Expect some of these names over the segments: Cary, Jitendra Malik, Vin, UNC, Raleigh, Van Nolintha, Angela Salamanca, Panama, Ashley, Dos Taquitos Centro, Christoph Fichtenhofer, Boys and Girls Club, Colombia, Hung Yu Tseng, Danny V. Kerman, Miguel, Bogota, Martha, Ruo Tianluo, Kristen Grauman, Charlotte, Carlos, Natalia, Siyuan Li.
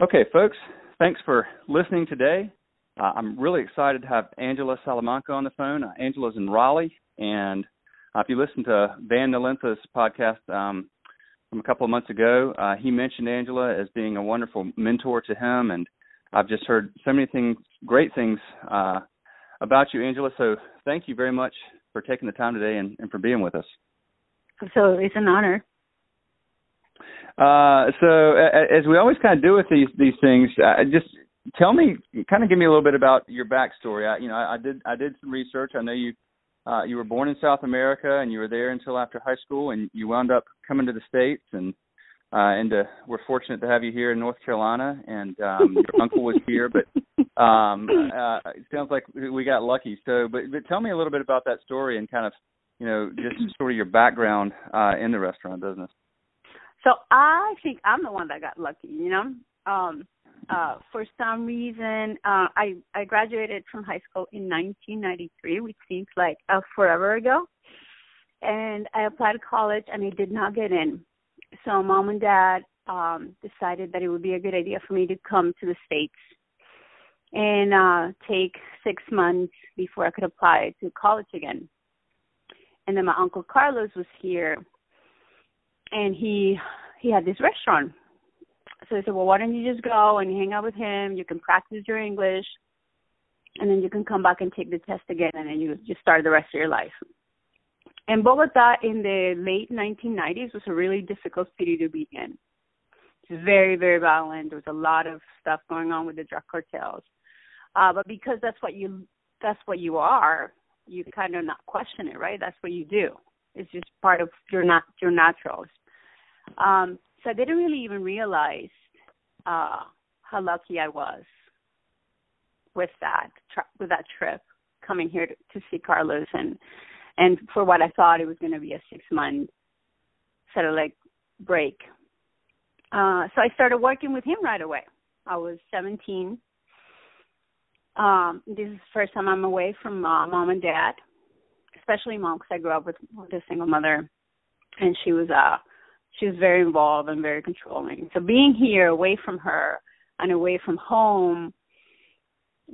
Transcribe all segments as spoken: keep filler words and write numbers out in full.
Okay, folks, thanks for listening today. Uh, I'm really excited to have Angela Salamanca on the phone. Uh, Angela's in Raleigh, and uh, if you listen to Van Nolintha's podcast um, from a couple of months ago, uh, he mentioned Angela as being a wonderful mentor to him, and I've just heard so many things, great things uh, about you, Angela, so thank you very much for taking the time today and, and for being with us. So it's an honor. Uh, so as we always kind of do with these these things, uh, just tell me, kind of give me a little bit about your backstory. I, you know, I, I did I did some research. I know you uh, you were born in South America and you were there until after high school, and you wound up coming to the States, and uh, and uh, we're fortunate to have you here in North Carolina. And um, your uncle was here, but um, uh, it sounds like we got lucky. So, but, but tell me a little bit about that story and kind of, you know, just sort of your background uh, in the restaurant business. So I think I'm the one that got lucky, you know. Um, uh, for some reason, uh, I, I graduated from high school in nineteen ninety-three, which seems like uh, forever ago. And I applied to college, and I did not get in. So Mom and Dad um, decided that it would be a good idea for me to come to the States and uh, take six months before I could apply to college again. And then my Uncle Carlos was here. And he he had this restaurant. So I said, well, why don't you just go and hang out with him? You can practice your English, and then you can come back and take the test again, and then you just start the rest of your life. And Bogota in the late nineteen nineties was a really difficult city to be in. It was very, very violent. There was a lot of stuff going on with the drug cartels. Uh, but because that's what you that's what you are, you kind of not question it, right? That's what you do. It's just part of your nat- your naturals. Um, so I didn't really even realize uh, how lucky I was with that tri- with that trip, coming here to, to see Carlos and and for what I thought it was going to be a six month sort of like break. Uh, so I started working with him right away. I was seventeen. Um, this is the first time I'm away from uh, Mom and Dad. Especially Mom, because I grew up with, with a single mother, and she was uh, she was very involved and very controlling. So being here away from her and away from home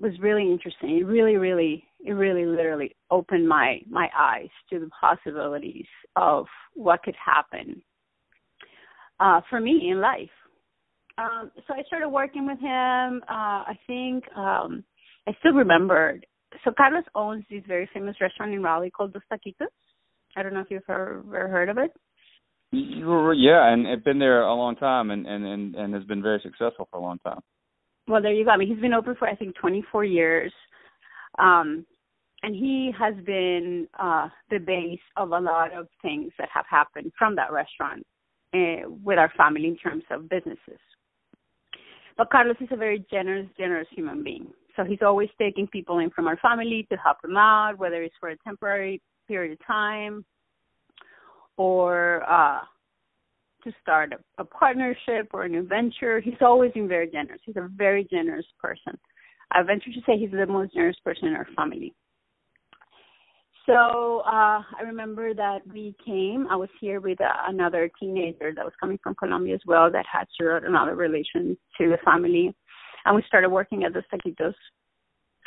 was really interesting. It really, really, it really literally opened my, my eyes to the possibilities of what could happen uh, for me in life. Um, so I started working with him. Uh, I think um, I still remembered. So Carlos owns this very famous restaurant in Raleigh called Dos Taquitos. I don't know if you've ever heard of it. Yeah, and it's been there a long time and, and, and, and has been very successful for a long time. Well, there you go. I mean, he's been open for, I think, twenty-four years. Um, and he has been uh, the base of a lot of things that have happened from that restaurant uh, with our family in terms of businesses. But Carlos is a very generous, generous human being. So he's always taking people in from our family to help them out, whether it's for a temporary period of time or uh, to start a, a partnership or a new venture. He's always been very generous. He's a very generous person. I venture to say he's the most generous person in our family. So uh, I remember that we came. I was here with uh, another teenager that was coming from Colombia as well that had another relation to the family. And we started working at Dos Taquitos.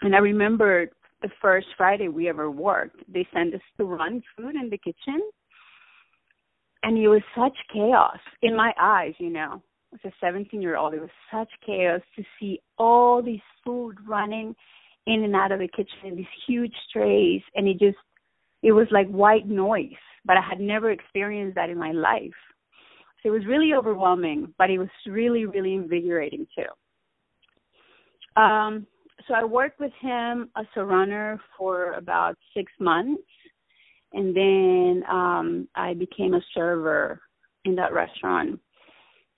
And I remember the first Friday we ever worked, they sent us to run food in the kitchen. And it was such chaos in my eyes, you know. As a seventeen-year-old, it was such chaos to see all this food running in and out of the kitchen in these huge trays. And it just, it was like white noise. But I had never experienced that in my life. So it was really overwhelming, but it was really, really invigorating too. Um, so I worked with him as a runner for about six months, and then um, I became a server in that restaurant.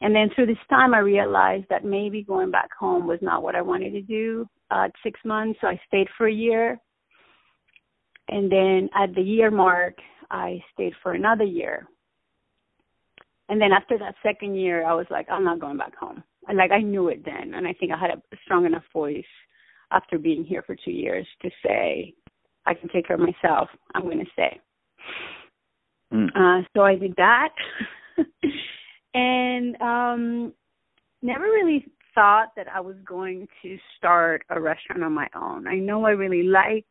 And then through this time, I realized that maybe going back home was not what I wanted to do uh, at six months, so I stayed for a year. And then at the year mark, I stayed for another year. And then after that second year, I was like, I'm not going back home. Like, I knew it then, and I think I had a strong enough voice after being here for two years to say, I can take care of myself. I'm going to stay. Mm. Uh, so I did that and um, never really thought that I was going to start a restaurant on my own. I know I really liked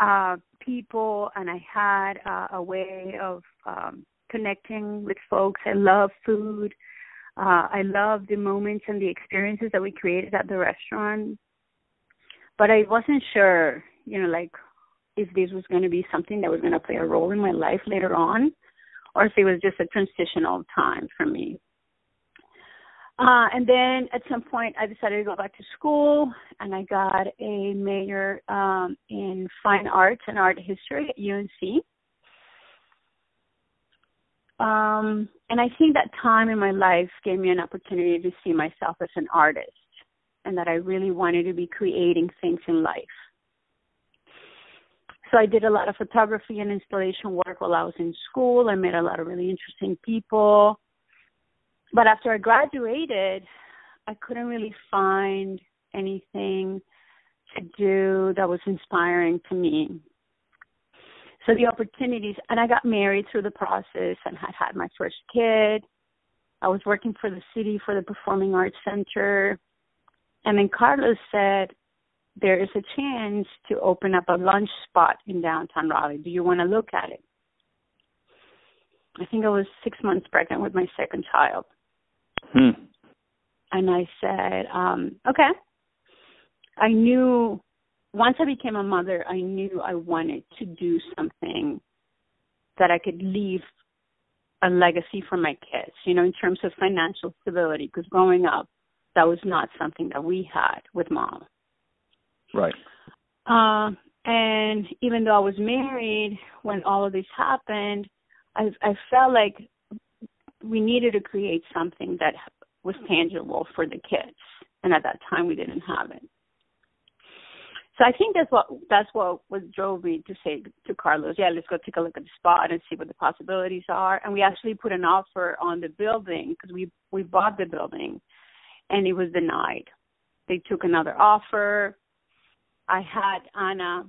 uh, people, and I had uh, a way of um, connecting with folks. I love food. Uh, I love the moments and the experiences that we created at the restaurant. But I wasn't sure, you know, like if this was going to be something that was going to play a role in my life later on, or if it was just a transitional time for me. Uh, and then at some point, I decided to go back to school, and I got a major um, in fine arts and art history at U N C. Um, and I think that time in my life gave me an opportunity to see myself as an artist, and that I really wanted to be creating things in life. So I did a lot of photography and installation work while I was in school. I met a lot of really interesting people. But after I graduated, I couldn't really find anything to do that was inspiring to me. So the opportunities, and I got married through the process and had had my first kid. I was working for the city for the Performing Arts Center. And then Carlos said, there is a chance to open up a lunch spot in downtown Raleigh. Do you want to look at it? I think I was six months pregnant with my second child. Hmm. And I said, um, okay. I knew once I became a mother, I knew I wanted to do something that I could leave a legacy for my kids, you know, in terms of financial stability, because growing up, that was not something that we had with mom. Right. Uh, and even though I was married, when all of this happened, I, I felt like we needed to create something that was tangible for the kids, and at that time we didn't have it. So I think that's what that's what, what drove me to say to Carlos, yeah, let's go take a look at the spot and see what the possibilities are. And we actually put an offer on the building because we, we bought the building, and it was denied. They took another offer. I had Anna.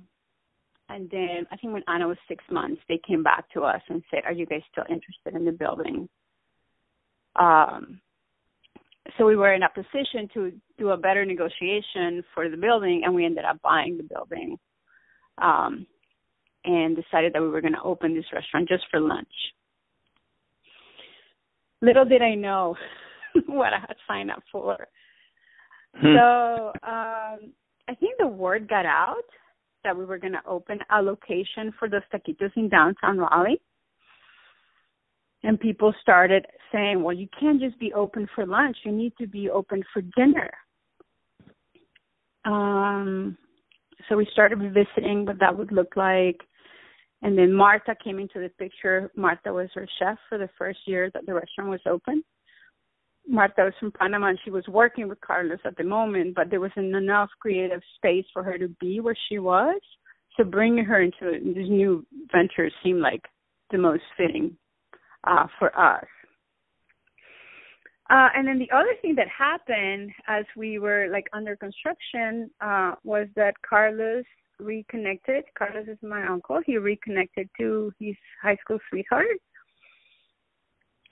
And then I think when Anna was six months, they came back to us and said, are you guys still interested in the building? Um, so we were in a position to do a better negotiation for the building, and we ended up buying the building um, and decided that we were going to open this restaurant just for lunch. Little did I know what I had signed up for. So um, I think the word got out that we were going to open a location for Dos Taquitos in downtown Raleigh. And people started saying, well, you can't just be open for lunch. You need to be open for dinner. Um, so we started visiting what that would look like. And then Martha came into the picture. Martha was our chef for the first year that the restaurant was open. Martha was from Panama, and she was working with Carlos at the moment, but there wasn't enough creative space for her to be where she was. So bringing her into this new venture seemed like the most fitting uh, for us. Uh, and then the other thing that happened as we were like under construction uh, was that Carlos reconnected. Carlos is my uncle. He reconnected to his high school sweetheart.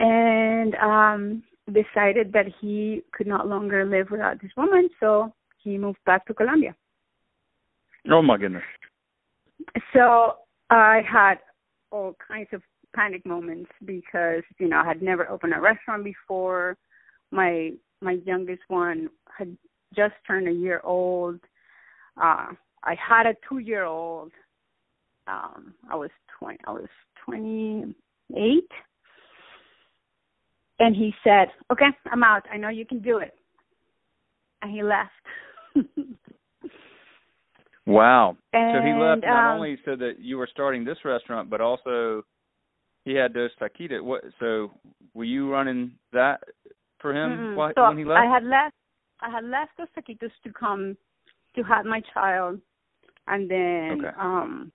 And um decided that he could not longer live without this woman, so he moved back to Colombia. Oh, my goodness. So I had all kinds of panic moments because, you know, I had never opened a restaurant before. My my youngest one had just turned a year old. Uh, I had a two-year-old. Um, I was twenty. I was twenty-eight. And he said, okay, I'm out. I know you can do it. And he left. Wow. And, so he left not um, only so that you were starting this restaurant, but also he had Dos Taquitos. What, so were you running that for him mm-hmm. so when he left? I had left I had left Dos Taquitos to come to have my child. And then, okay. um,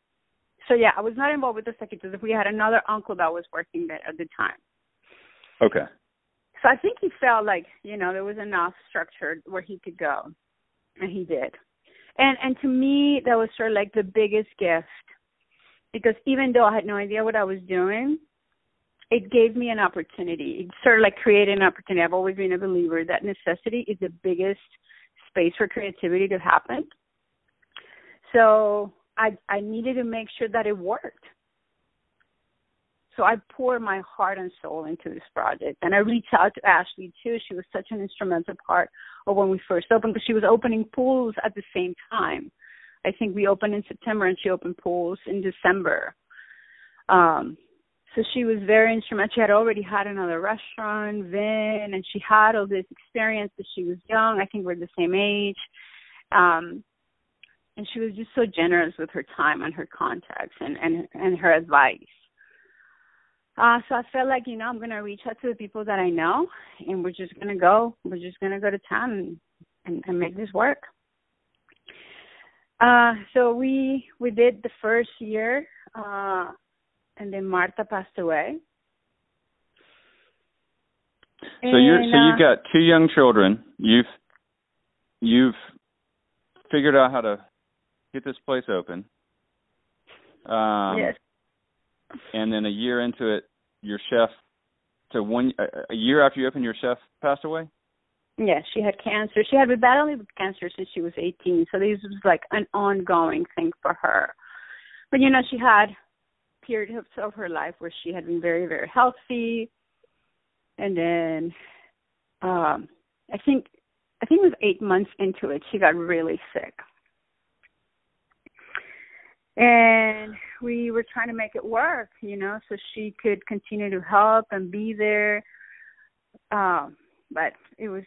so yeah, I was not involved with Dos Taquitos. We had another uncle that was working there at the time. Okay. So I think he felt like, you know, there was enough structure where he could go, and he did. And and to me, that was sort of like the biggest gift, because even though I had no idea what I was doing, it gave me an opportunity. It sort of like created an opportunity. I've always been a believer that necessity is the biggest space for creativity to happen. So I I needed to make sure that it worked. So I poured my heart and soul into this project. And I reached out to Ashley, too. She was such an instrumental part of when we first opened, because she was opening pools at the same time. I think we opened in September, and she opened pools in December. Um, so she was very instrumental. She had already had another restaurant, Vin, and she had all this experience, but she was young. I think we're the same age. Um, and she was just so generous with her time and her contacts and, and, and her advice. Uh, so I felt like, you know, I'm going to reach out to the people that I know, and we're just going to go. We're just going to go to town and, and, and make this work. Uh, so we we did the first year, uh, and then Martha passed away. And, so you're so you've got two young children. You've you've figured out how to get this place open. Um, yes. And then a year into it, your chef, so one a year after you opened, your chef passed away? Yeah, she had cancer. She had been battling with cancer since she was eighteen, so this was like an ongoing thing for her. But, you know, she had periods of her life where she had been very, very healthy. And then um, I think I think it was eight months into it, she got really sick. And we were trying to make it work, you know, so she could continue to help and be there. Um, but it was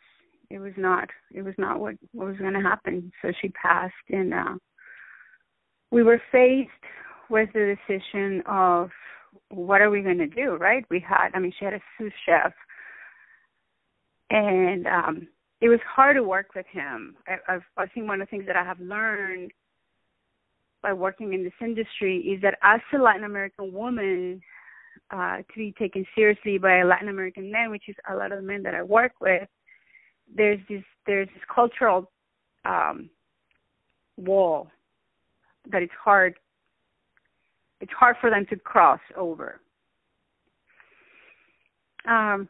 it was not it was not what, what was going to happen. So she passed, and uh, we were faced with the decision of what are we going to do, right? We had, I mean, she had a sous chef, and um, it was hard to work with him. I, I've, I think one of the things that I have learned by working in this industry is that as a Latin American woman, uh, to be taken seriously by a Latin American man, which is a lot of the men that I work with, there's this there's this cultural um, wall that it's hard it's hard for them to cross over. Um,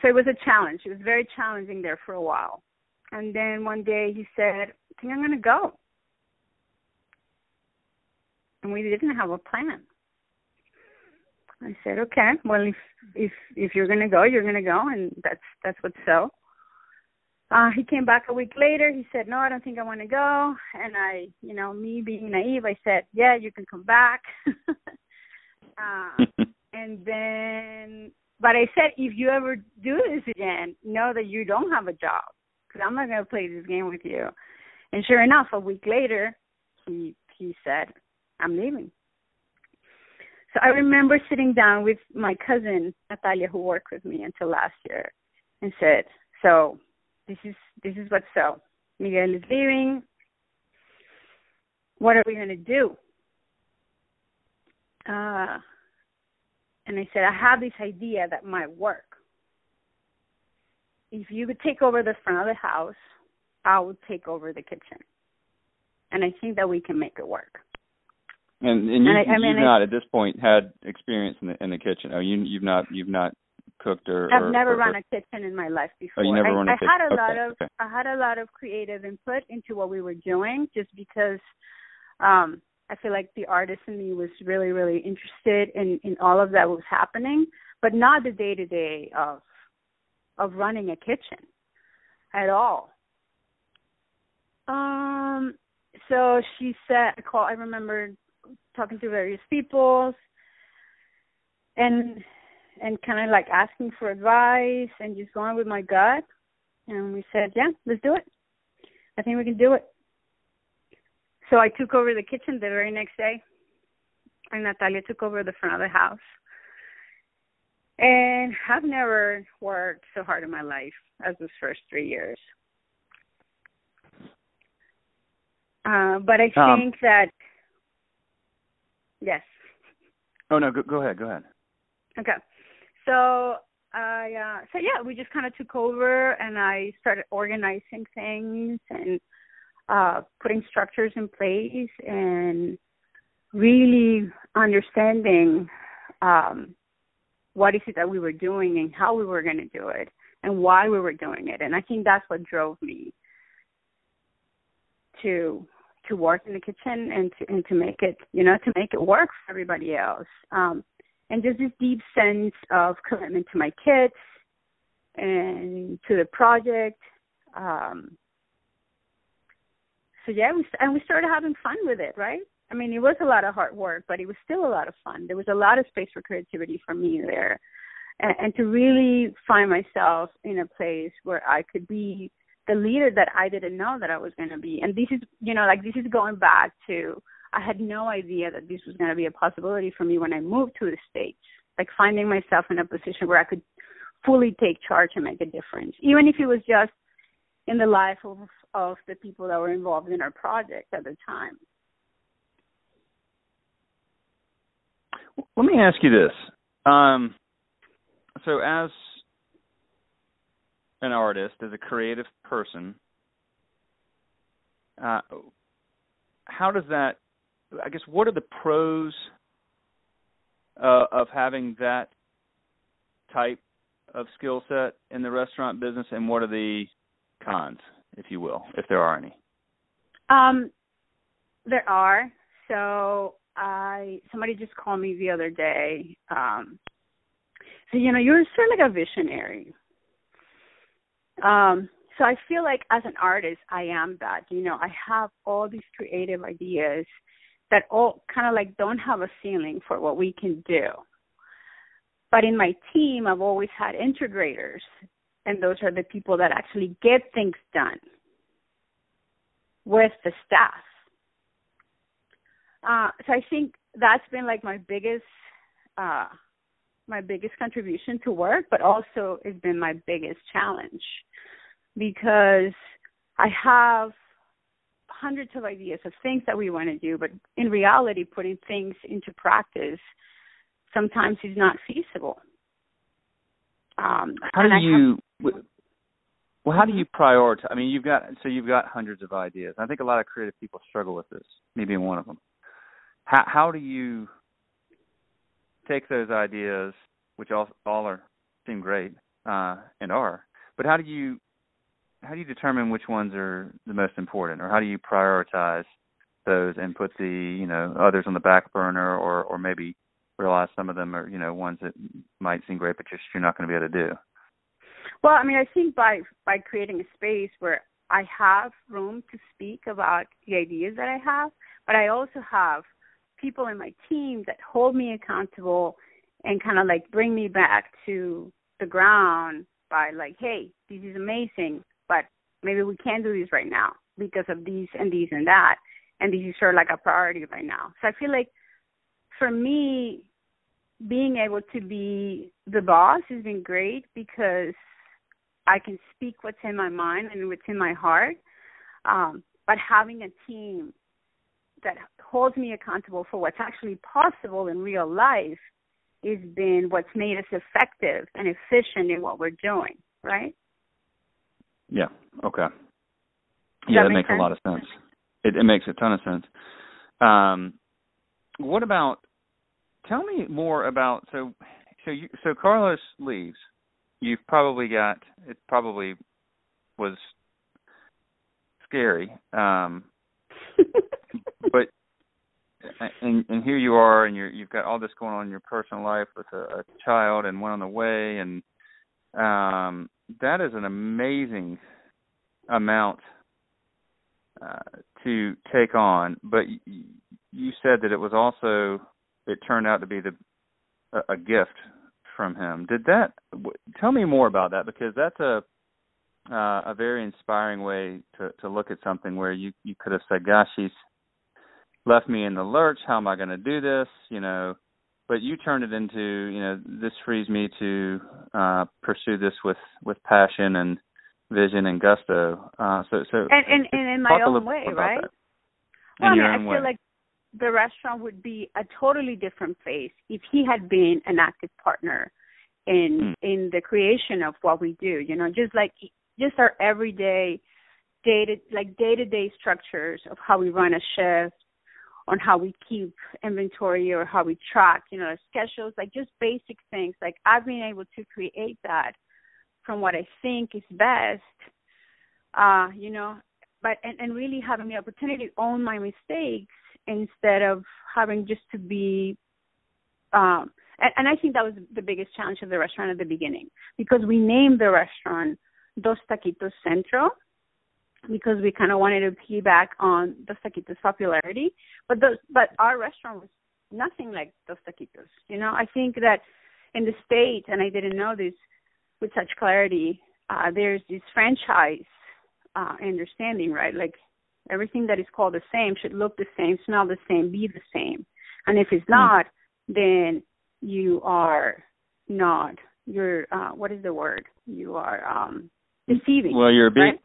so it was a challenge. It was very challenging there for a while, and then one day he said, "I think I'm going to go." And we didn't have a plan. I said, okay, well, if if, if you're going to go, you're going to go, and that's that's what's so. Uh, he came back a week later. He said, no, I don't think I want to go. And I, you know, me being naive, I said, yeah, you can come back. uh, and then, but I said, if you ever do this again, know that you don't have a job, because I'm not going to play this game with you. And sure enough, a week later, he he said, I'm leaving. So I remember sitting down with my cousin, Natalia, who worked with me until last year, and said, so this is this is what's so. Miguel is leaving. What are we going to do? Uh, and I said, I have this idea that might work. If you could take over the front of the house, I would take over the kitchen. And I think that we can make it work. And, and you, and I, I mean, you've not I, at this point had experience in the in the kitchen. Oh, you you've not you've not cooked or. I've or, never or, run or, a kitchen in my life before. Oh, you never I, run a I kitchen. had a okay, lot of okay. I had a lot of creative input into what we were doing, just because um, I feel like the artist in me was really really interested in, in all of that was happening, but not the day to day of of running a kitchen at all. Um. So she said, I call. I remembered. talking to various people and and kind of like asking for advice and just going with my gut. And we said, yeah, let's do it. I think we can do it. So I took over the kitchen the very next day, and Natalia took over the front of the house. And I've never worked so hard in my life as those first three years. Uh, but I um. think that Yes. Oh, no, go, go ahead, go ahead. Okay. So, I, uh, so yeah, we just kind of took over, and I started organizing things and uh, putting structures in place and really understanding um, what is it that we were doing and how we were going to do it and why we were doing it. And I think that's what drove me to to work in the kitchen and to, and to make it, you know, to make it work for everybody else. Um, and just this deep sense of commitment to my kids and to the project. Um, so, yeah, we, and we started having fun with it, right? I mean, it was a lot of hard work, but it was still a lot of fun. There was a lot of space for creativity for me there. And, and to really find myself in a place where I could be the leader that I didn't know that I was going to be. And this is, you know, like this is going back to, I had no idea that this was going to be a possibility for me when I moved to the States, like finding myself in a position where I could fully take charge and make a difference, even if it was just in the life of, of the people that were involved in our project at the time. Let me ask you this. Um, so as an artist, as a creative person, uh, how does that, I guess, what are the pros uh, of having that type of skill set in the restaurant business, and what are the cons, if you will, if there are any? Um, there are. So I somebody just called me the other day. Um, so, you know, you're sort of like a visionary. Um, so I feel like as an artist, I am that. You know, I have all these creative ideas that all kind of like don't have a ceiling for what we can do. But in my team, I've always had integrators, and those are the people that actually get things done with the staff. Uh, so I think that's been like my biggest, uh, my biggest contribution to work, but also it's been my biggest challenge because I have hundreds of ideas of things that we want to do, but in reality, putting things into practice sometimes is not feasible. Um, how do you? Have, well, how do you prioritize? I mean, you've got so you've got hundreds of ideas. I think a lot of creative people struggle with this. Me being one of them. How how do you take those ideas, which all all are seem great uh, and are, but how do you how do you determine which ones are the most important, or how do you prioritize those and put the you know others on the back burner, or or maybe realize some of them are you know ones that might seem great, but just you're not going to be able to do? Well, I mean, I think by by creating a space where I have room to speak about the ideas that I have, but I also have people in my team that hold me accountable and kind of like bring me back to the ground by like, hey, this is amazing, but maybe we can't do this right now because of these and these and that. And this is sort of like a priority right now. So I feel like for me, being able to be the boss has been great because I can speak what's in my mind and what's in my heart. Um, but having a team that holds me accountable for what's actually possible in real life has been what's made us effective and efficient in what we're doing, right? Yeah, okay. Does yeah, that, that make makes sense? A lot of sense. It, it makes a ton of sense. Um, what about, tell me more about, so so, you, so Carlos leaves. You've probably got, it probably was scary. Um But and, and here you are, and you're, you've got all this going on in your personal life with a, a child and one on the way, and um, that is an amazing amount uh, to take on. But you, you said that it was also it turned out to be the a, a gift from him. Did that? Tell me more about that, because that's a uh, a very inspiring way to, to look at something where you, you could have said, "Gosh, she's left me in the lurch. How am I going to do this?" You know, but you turned it into, you know, this frees me to uh, pursue this with, with passion and vision and gusto. Uh, so, so and, and, and in my own way, right? Well, I mean, I feel like the restaurant would be a totally different place if he had been an active partner in mm. in the creation of what we do. You know, just like just our everyday, day to like day to day structures of how we run a shift, on how we keep inventory or how we track, you know, schedules, like just basic things. Like I've been able to create that from what I think is best, uh, you know, but and, and really having the opportunity to own my mistakes instead of having just to be um, and, and I think that was the biggest challenge of the restaurant at the beginning, because we named the restaurant Dos Taquitos Centro, because we kind of wanted to piggyback on Dos Taquitos' popularity. But those, but our restaurant was nothing like Dos Taquitos. You know, I think that in the States, and I didn't know this with such clarity, uh, there's this franchise uh, understanding, right? Like everything that is called the same should look the same, smell the same, be the same. And if it's not, then you are not, you're, uh, what is the word? You are um, deceiving. Well, you're being... Right?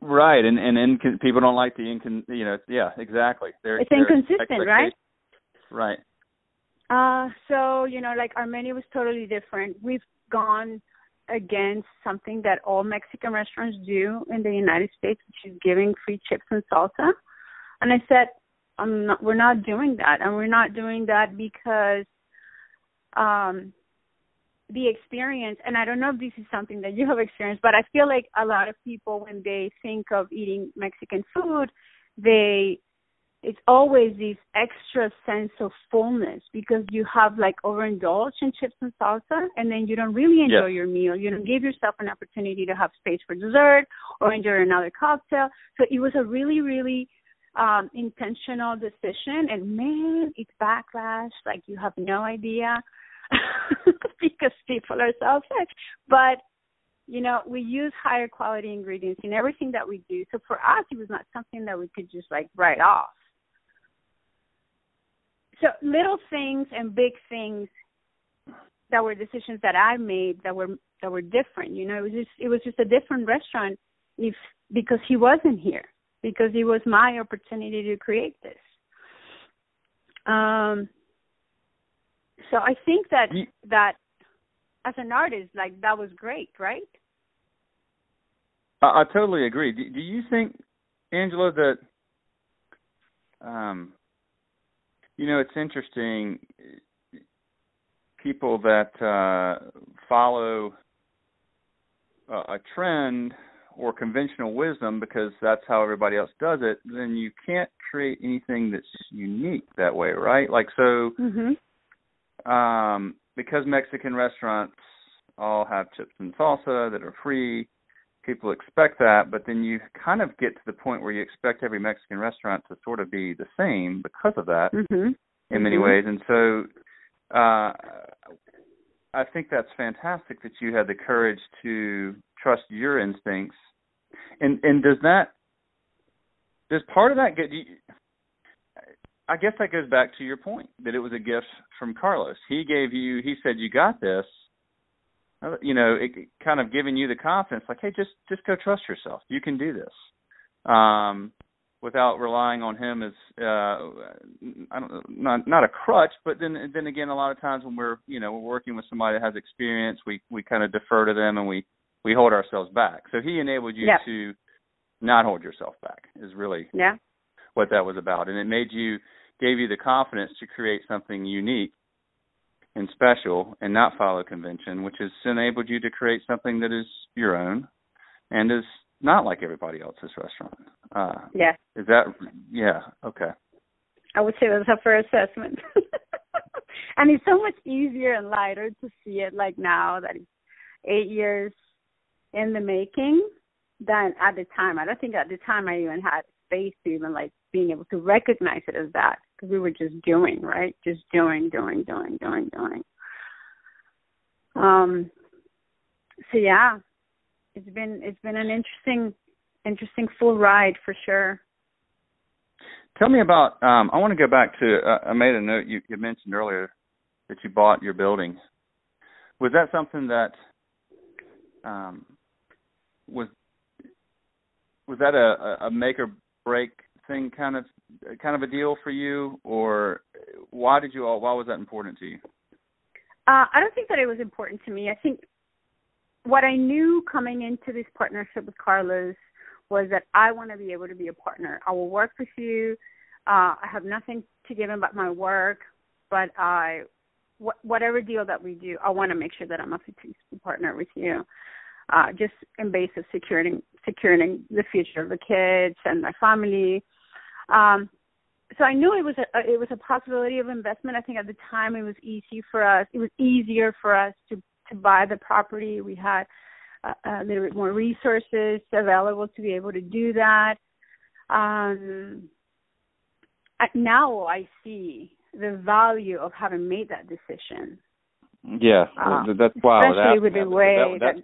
Right, and and inc- people don't like the incon. You know, yeah, exactly. They're, it's inconsistent, right? Right. Uh, so you know, like our menu was totally different. We've gone against something that all Mexican restaurants do in the United States, which is giving free chips and salsa. And I said, I'm not, we're not doing that, and we're not doing that because, um. the experience, and I don't know if this is something that you have experienced, but I feel like a lot of people, when they think of eating Mexican food, they it's always this extra sense of fullness, because you have like overindulged in chips and salsa, and then you don't really enjoy yes. your meal. You don't give yourself an opportunity to have space for dessert or enjoy another cocktail. So it was a really, really um, intentional decision, and man, it's backlash. Like you have no idea. Because people are selfish, but you know, we use higher quality ingredients in everything that we do. So for us, it was not something that we could just like write off. So little things and big things that were decisions that I made that were that were different. You know, it was just it was just a different restaurant if because he wasn't here, because it was my opportunity to create this. Um. So I think that that as an artist, like that was great, right? I, I totally agree. Do, do you think, Angela, that um, you know, it's interesting people that uh, follow a, a trend or conventional wisdom because that's how everybody else does it. Then you can't create anything that's unique that way, right? Like so. Mm-hmm. Um, because Mexican restaurants all have chips and salsa that are free, people expect that, but then you kind of get to the point where you expect every Mexican restaurant to sort of be the same because of that mm-hmm. in many mm-hmm. ways. And so uh, I think that's fantastic that you had the courage to trust your instincts. And and does that, does part of that get you? I guess that goes back to your point that it was a gift from Carlos. He gave you, he said, you got this, you know, it kind of giving you the confidence, like, hey, just, just go trust yourself. You can do this um, without relying on him as, uh, I don't know, not, not a crutch, but then, then again, a lot of times when we're, you know, we're working with somebody that has experience, we, we kind of defer to them and we, we hold ourselves back. So he enabled you yeah. to not hold yourself back is really yeah. what that was about. And it made you, gave you the confidence to create something unique and special and not follow convention, which has enabled you to create something that is your own and is not like everybody else's restaurant. Uh, yeah. Is that, yeah, okay. I would say that's a fair assessment. And it's so much easier and lighter to see it like now that it's eight years in the making than at the time. I don't think at the time I even had space to even like being able to recognize it as that. Because we were just doing, right? Just doing, doing, doing, doing, doing. Um. So yeah, it's been it's been an interesting, interesting full ride for sure. Tell me about. Um, I want to go back to. Uh, I made a note. You, you mentioned earlier that you bought your building. Was that something that um, was was that a, a make or break thing, kind of? kind of a deal for you, or why did you all, why was that important to you? Uh, I don't think that it was important to me. I think what I knew coming into this partnership with Carlos was that I want to be able to be a partner. I will work with you. Uh, I have nothing to give him but my work, but I, wh- whatever deal that we do, I want to make sure that I'm a fifty-fifty partner with you, uh, just in basis securing securing the future of the kids and my family. Um, so I knew it was a it was a possibility of investment. I think at the time it was easy for us. It was easier for us to, to buy the property. We had a, a little bit more resources available to be able to do that. Um, now I see the value of having made that decision. Yeah, uh, that's wow. Especially that, with the way that, that, that,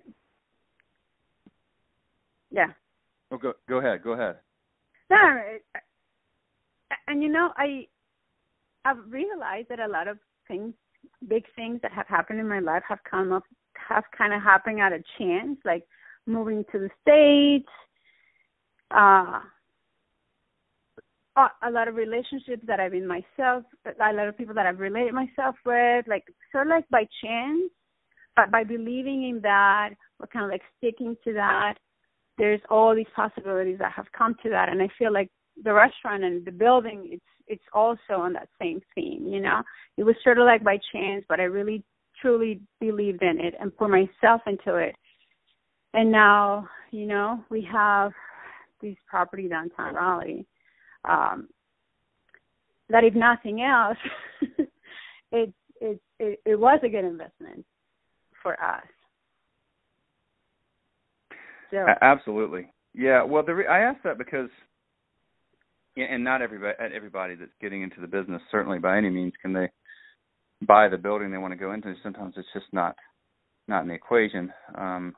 that. Yeah. Oh, go go ahead. Go ahead. No, and you know, I I've realized that a lot of things, big things that have happened in my life, have come up, have kind of happened out of chance, like moving to the States. Uh, a lot of relationships that I've been myself, a lot of people that I've related myself with, like sort of like by chance, but by believing in that, or kind of like sticking to that, there's all these possibilities that have come to that. And I feel like the restaurant and the building, it's it's also on that same theme, you know. It was sort of like by chance, but I really, truly believed in it and put myself into it. And now, you know, we have this property downtown Raleigh. Um, that if nothing else, it, it it it was a good investment for us. So. Absolutely, yeah. Well, the re- I asked that because, and not everybody everybody that's getting into the business, certainly by any means, can they buy the building they want to go into. Sometimes it's just not not in the equation. Um,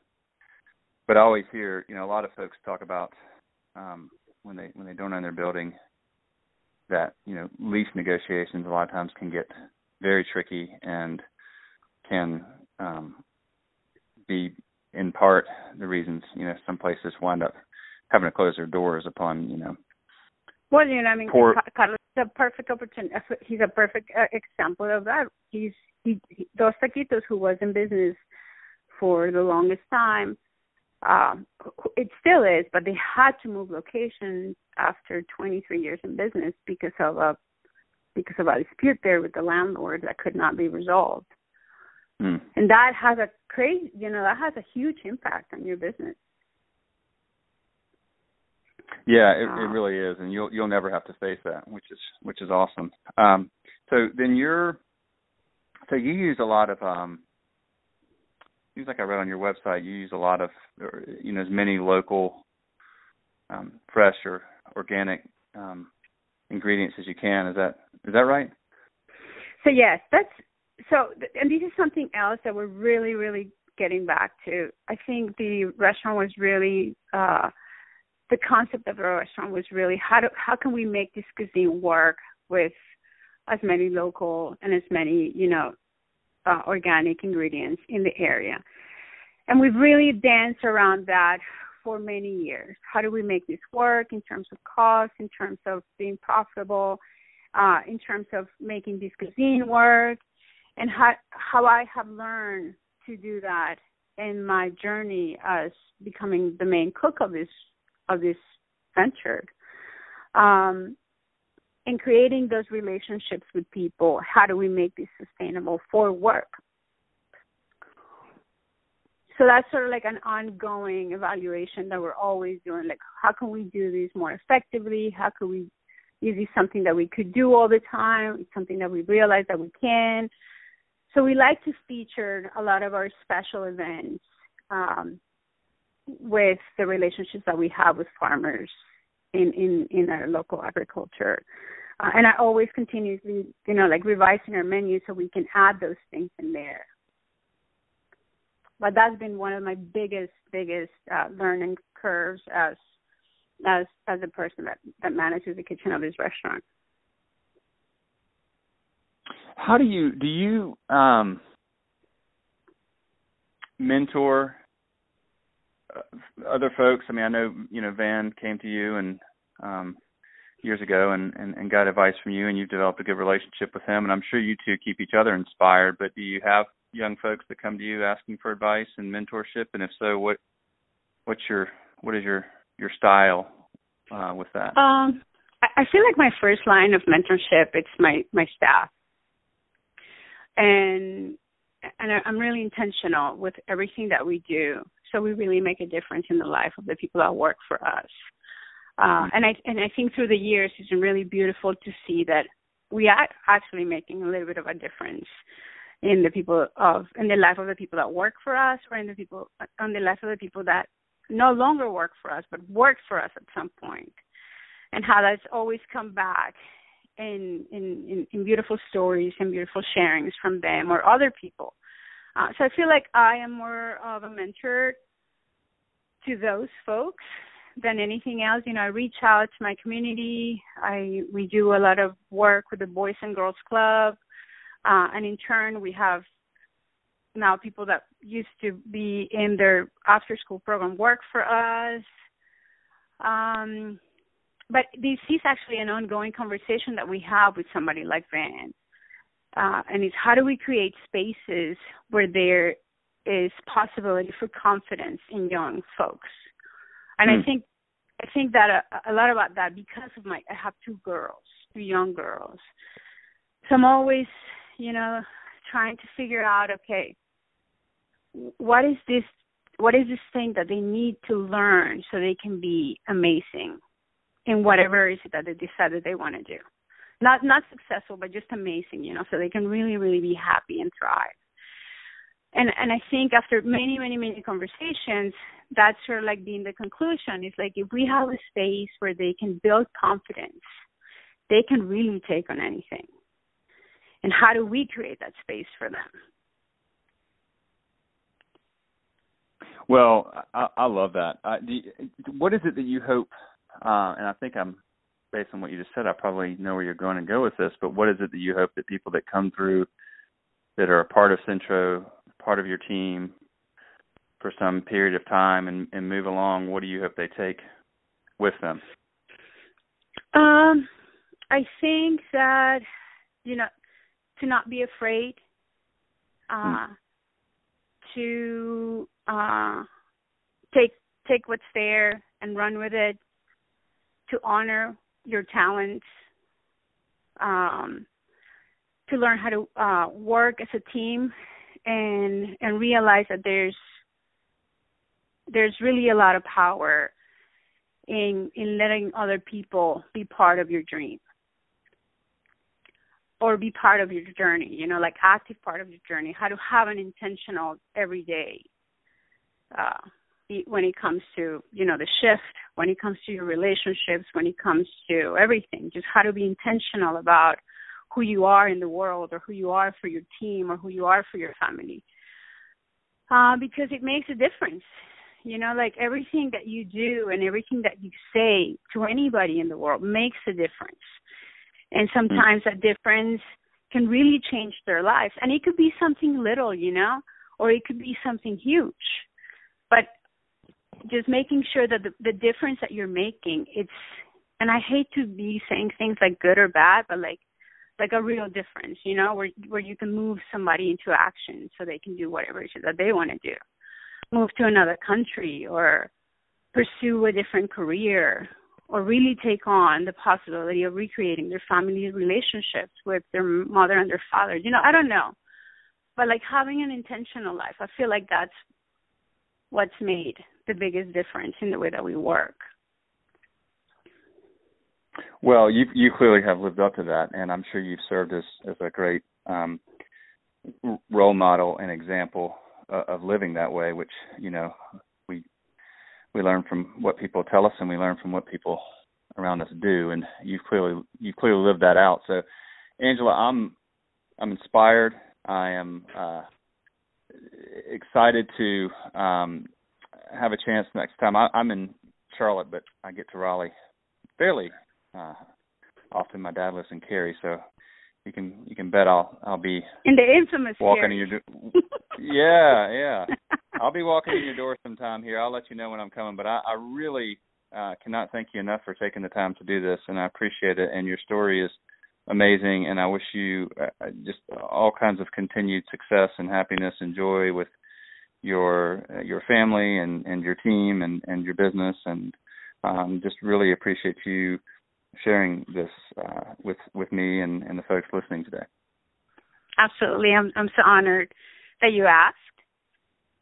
but I always hear, you know, a lot of folks talk about. Um, when they when they don't own their building, that, you know, lease negotiations a lot of times can get very tricky and can um, be in part the reasons, you know, some places wind up having to close their doors upon, you know. Well, you know, I mean, poor... Carlos is a perfect opportunity. He's a perfect example of that. He's he, he, Dos Taquitos, who was in business for the longest time, Um, it still is, but they had to move locations after twenty-three years in business because of a because of a dispute there with the landlord that could not be resolved, mm. and that has a crazy, you know, that has a huge impact on your business. Yeah, it, um, it really is, and you'll you'll never have to face that, which is which is awesome. Um, so then you're, so you use a lot of. Um, Seems like I read on your website, you use a lot of, you know, as many local, um, fresh or organic um, ingredients as you can. Is that is that right? So yes, that's so. And this is something else that we're really, really getting back to. I think the restaurant was really uh, the concept of the restaurant was really how do, how can we make this cuisine work with as many local and as many, you know. Uh, organic ingredients in the area. And we've really danced around that for many years. How do we make this work in terms of cost, in terms of being profitable, uh, in terms of making this cuisine work, and how, how I have learned to do that in my journey as becoming the main cook of this of this venture. Um, And creating those relationships with people, how do we make this sustainable for work? So that's sort of like an ongoing evaluation that we're always doing. Like, how can we do this more effectively? How can we, is this something that we could do all the time? It's something that we realize that we can. So we like to feature a lot of our special events um, with the relationships that we have with farmers. In, in, in our local agriculture. Uh, and I always continuously, you know, like revising our menu so we can add those things in there. But that's been one of my biggest, biggest uh, learning curves as as as a person that, that manages the kitchen of this restaurant. How do you, do you um, mentor other folks? I mean, I know, you know, Van came to you and um, years ago and, and, and got advice from you, and you've developed a good relationship with him. And I'm sure you two keep each other inspired. But do you have young folks that come to you asking for advice and mentorship? And if so, what what's your what is your your style uh, with that? Um, I, I feel like my first line of mentorship, it's my, my staff. And and I'm really intentional with everything that we do. So we really make a difference in the life of the people that work for us. Uh, and I and I think through the years, it's been really beautiful to see that we are actually making a little bit of a difference in the people of in the life of the people that work for us, or in the people on the life of the people that no longer work for us, but worked for us at some point, and how that's always come back in in, in beautiful stories and beautiful sharings from them or other people. Uh, so I feel like I am more of a mentor to those folks than anything else. You know, I reach out to my community. I we do a lot of work with the Boys and Girls Club, uh, and in turn, we have now people that used to be in their after-school program work for us. Um, but this is actually an ongoing conversation that we have with somebody like Van, uh, and it's how do we create spaces where there is possibility for confidence in young folks. And I think I think that a, a lot about that because of my I have two girls, two young girls. So I'm always, you know, trying to figure out, okay, what is this what is this thing that they need to learn so they can be amazing in whatever it is that they decided they want to do. Not not successful, but just amazing, you know, so they can really, really be happy and thrive. And and I think after many, many, many conversations, that's sort of like being the conclusion. It's like if we have a space where they can build confidence, they can really take on anything. And how do we create that space for them? Well, I, I love that. Uh, do you, what is it that you hope, uh, and I think I'm, based on what you just said, I probably know where you're going to go with this, but what is it that you hope that people that come through that are a part of Centro, part of your team for some period of time and, and move along, what do you hope they take with them? Um, I think that, you know, to not be afraid, uh, hmm. to uh, take take what's there and run with it, to honor your talents, um, to learn how to uh, work as a team, and and realize that there's there's really a lot of power in in letting other people be part of your dream or be part of your journey, you know, like active part of your journey, how to have an intentional every day uh, when it comes to, you know, the shift, when it comes to your relationships, when it comes to everything, just how to be intentional about who you are in the world or who you are for your team or who you are for your family. Uh, because it makes a difference, you know, like everything that you do and everything that you say to anybody in the world makes a difference. And sometimes that difference can really change their lives. And it could be something little, you know, or it could be something huge. But just making sure that the, the difference that you're making, it's, and I hate to be saying things like good or bad, but like, like a real difference, you know, where where you can move somebody into action so they can do whatever it is that they want to do. Move to another country or pursue a different career or really take on the possibility of recreating their family relationships with their mother and their father. You know, I don't know. But like having an intentional life, I feel like that's what's made the biggest difference in the way that we work. Well, you you clearly have lived up to that, and I'm sure you've served as, as a great um, role model and example uh, of living that way, which, you know, we we learn from what people tell us and we learn from what people around us do, and you've clearly, you've clearly lived that out. So, Angela, I'm I'm inspired. I am uh, excited to um, have a chance next time. I, I'm in Charlotte, but I get to Raleigh fairly Uh, often. My dad lives in Cary, so you can you can bet I'll I'll be in the infamous walking Cary. In your do- yeah yeah I'll be walking in your door sometime here. I'll let you know when I'm coming, but I, I really uh, cannot thank you enough for taking the time to do this, and I appreciate it. And your story is amazing, and I wish you uh, just all kinds of continued success and happiness and joy with your uh, your family and, and your team and, and your business, and um, just really appreciate you sharing this uh, with with me and, and the folks listening today. Absolutely. I'm I'm so honored that you asked.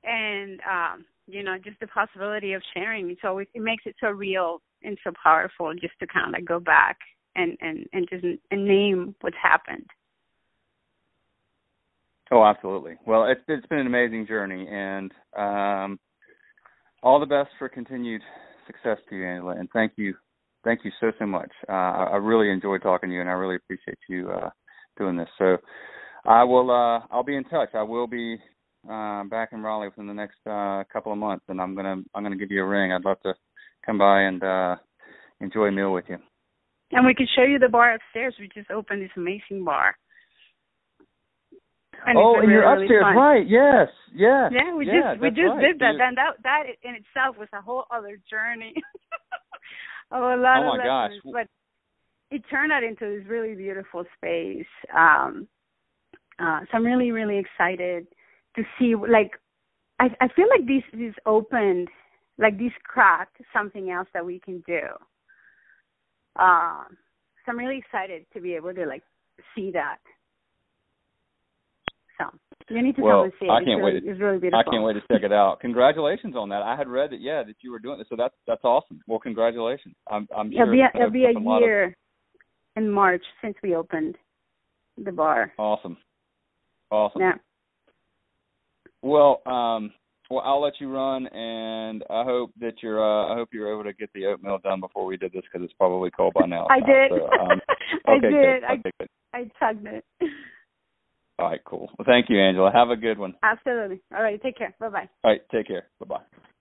And, um, you know, just the possibility of sharing, it's always, it makes it so real and so powerful just to kind of like go back and, and, and just and name what's happened. Oh, absolutely. Well, it's it's been an amazing journey, and um, all the best for continued success to you, Angela, and thank you. Thank you so, so much. Uh, I really enjoyed talking to you, and I really appreciate you uh, doing this. So I will, uh, I'll be in touch. I will be uh, back in Raleigh within the next uh, couple of months, and I'm going to I'm gonna give you a ring. I'd love to come by and uh, enjoy a meal with you. And we can show you the bar upstairs. We just opened this amazing bar. And oh, and really, you're upstairs, really right? Yes, yes. Yeah, we yeah, just we just right. did that, and that that in itself was a whole other journey. oh, a lot oh of my lessons, gosh! But it turned out into this really beautiful space. Um, uh, so I'm really, really excited to see. Like, I I feel like this this opened, like this cracked something else that we can do. Uh, so I'm really excited to be able to like see that. So you need to well, come and see it. I can't it's, wait really, to, it's really beautiful. I can't wait to check it out. Congratulations on that. I had read that, yeah, that you were doing this. So that's that's awesome. Well, congratulations. I'm, I'm it'll sure be a, it'll be a, a year of... in March since we opened the bar. Awesome. Awesome. Yeah. Well, um, well, I'll let you run, and I hope that you're uh, I hope you're able to get the oatmeal done before we did this, because it's probably cold by now. I did. So, um, okay, I did. Good. I okay, good. I tugged it. All right, cool. Well, thank you, Angela. Have a good one. Absolutely. All right, take care. Bye-bye. All right, take care. Bye-bye.